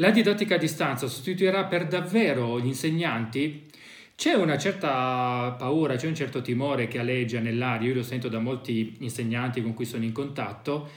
la didattica a distanza sostituirà per davvero gli insegnanti? C'è una certa paura, c'è un certo timore che aleggia nell'aria, io lo sento da molti insegnanti con cui sono in contatto,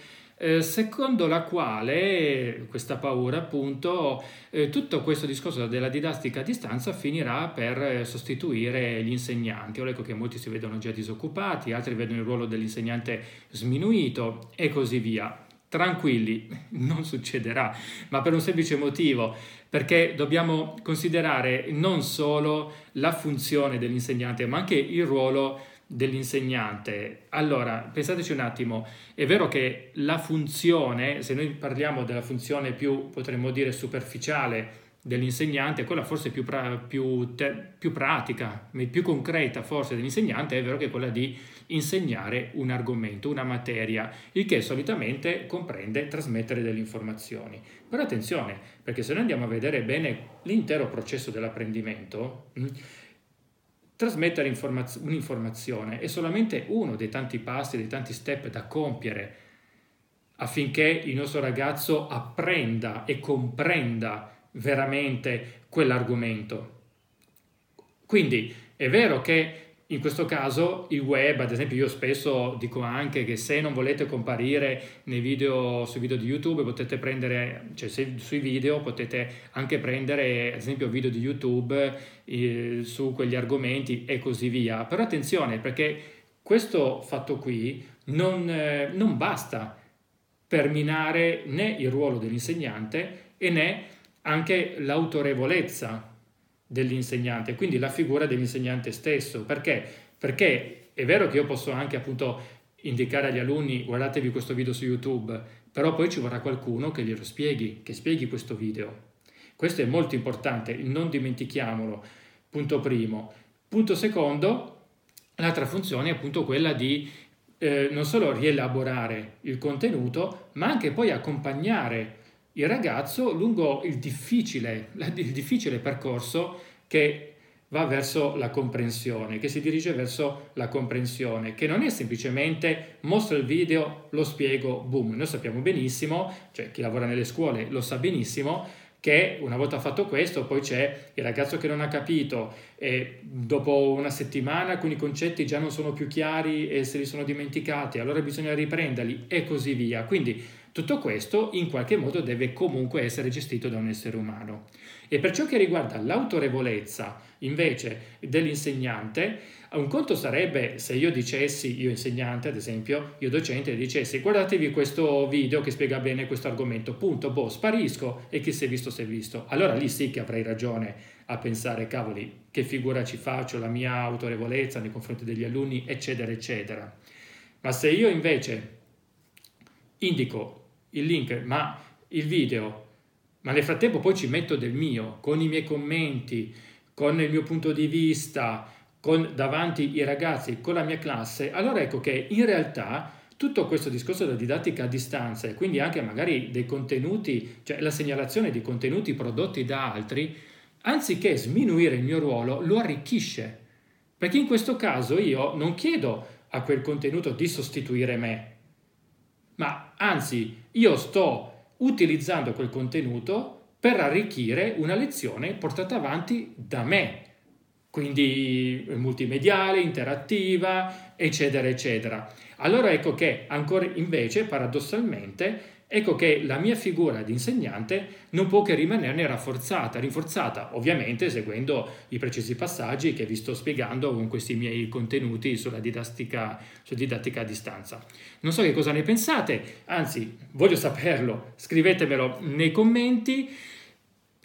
secondo la quale questa paura appunto, tutto questo discorso della didattica a distanza finirà per sostituire gli insegnanti. Ora ecco che molti si vedono già disoccupati, altri vedono il ruolo dell'insegnante sminuito e così via. Tranquilli, non succederà, ma per un semplice motivo, perché dobbiamo considerare non solo la funzione dell'insegnante, ma anche il ruolo dell'insegnante. Allora, pensateci un attimo, è vero che la funzione, se noi parliamo della funzione più, potremmo dire, superficiale dell'insegnante, quella forse più pratica, più concreta forse dell'insegnante, è vero che è quella di insegnare un argomento, una materia, il che solitamente comprende trasmettere delle informazioni. Però attenzione, perché se noi andiamo a vedere bene l'intero processo dell'apprendimento, trasmettere un'informazione è solamente uno dei tanti passi, dei tanti step da compiere affinché il nostro ragazzo apprenda e comprenda veramente quell'argomento. Quindi è vero che in questo caso il web, ad esempio, io spesso dico anche che se non volete comparire nei video, sui video di YouTube potete prendere, cioè se sui video potete anche prendere ad esempio video di YouTube su quegli argomenti e così via. Però attenzione, perché questo fatto qui non basta per minare né il ruolo dell'insegnante e né anche l'autorevolezza dell'insegnante, quindi la figura dell'insegnante stesso. Perché? Perché è vero che io posso anche appunto indicare agli alunni guardatevi questo video su YouTube, però poi ci vorrà qualcuno che glielo spieghi, che spieghi questo video. Questo è molto importante, non dimentichiamolo, punto primo. Punto secondo, l'altra funzione è appunto quella di non solo rielaborare il contenuto, ma anche poi accompagnare il ragazzo lungo il difficile percorso che va verso la comprensione, che si dirige verso la comprensione, che non è semplicemente mostro il video, lo spiego, boom. Noi sappiamo benissimo, cioè chi lavora nelle scuole lo sa benissimo, che una volta fatto questo poi c'è il ragazzo che non ha capito e dopo una settimana alcuni concetti già non sono più chiari e se li sono dimenticati, allora bisogna riprenderli e così via. Quindi tutto questo in qualche modo deve comunque essere gestito da un essere umano. E per ciò che riguarda l'autorevolezza invece dell'insegnante, un conto sarebbe se io dicessi, io insegnante ad esempio, io docente, dicessi guardatevi questo video che spiega bene questo argomento, punto, boh, sparisco e chi si è visto si è visto. Allora lì sì che avrei ragione a pensare, cavoli, che figura ci faccio, la mia autorevolezza nei confronti degli alunni, eccetera, eccetera. Ma se io invece indico il link, ma il video, ma nel frattempo poi ci metto del mio, con i miei commenti, con il mio punto di vista, con davanti i ragazzi, con la mia classe, allora ecco che in realtà tutto questo discorso della didattica a distanza e quindi anche magari dei contenuti, cioè la segnalazione di contenuti prodotti da altri, anziché sminuire il mio ruolo, lo arricchisce. Perché in questo caso io non chiedo a quel contenuto di sostituire me, ma anzi io sto utilizzando quel contenuto per arricchire una lezione portata avanti da me. Quindi multimediale, interattiva, eccetera, eccetera. Allora ecco che ancora invece, paradossalmente, ecco che la mia figura di insegnante non può che rimanerne rinforzata, ovviamente seguendo i precisi passaggi che vi sto spiegando con questi miei contenuti sulla didattica a distanza. Non so che cosa ne pensate, anzi voglio saperlo, scrivetemelo nei commenti.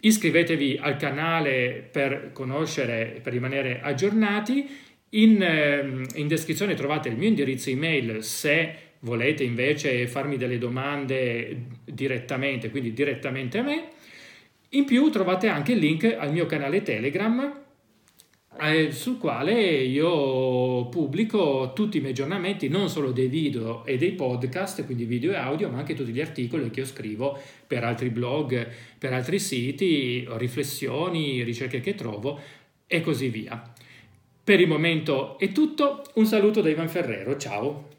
Iscrivetevi al canale per conoscere, per rimanere aggiornati. In descrizione trovate il mio indirizzo email se volete invece farmi delle domande direttamente, quindi direttamente a me. In più trovate anche il link al mio canale Telegram sul quale io pubblico tutti i miei aggiornamenti, non solo dei video e dei podcast, quindi video e audio, ma anche tutti gli articoli che io scrivo per altri blog, per altri siti, riflessioni, ricerche che trovo e così via. Per il momento è tutto, un saluto da Ivan Ferrero, ciao!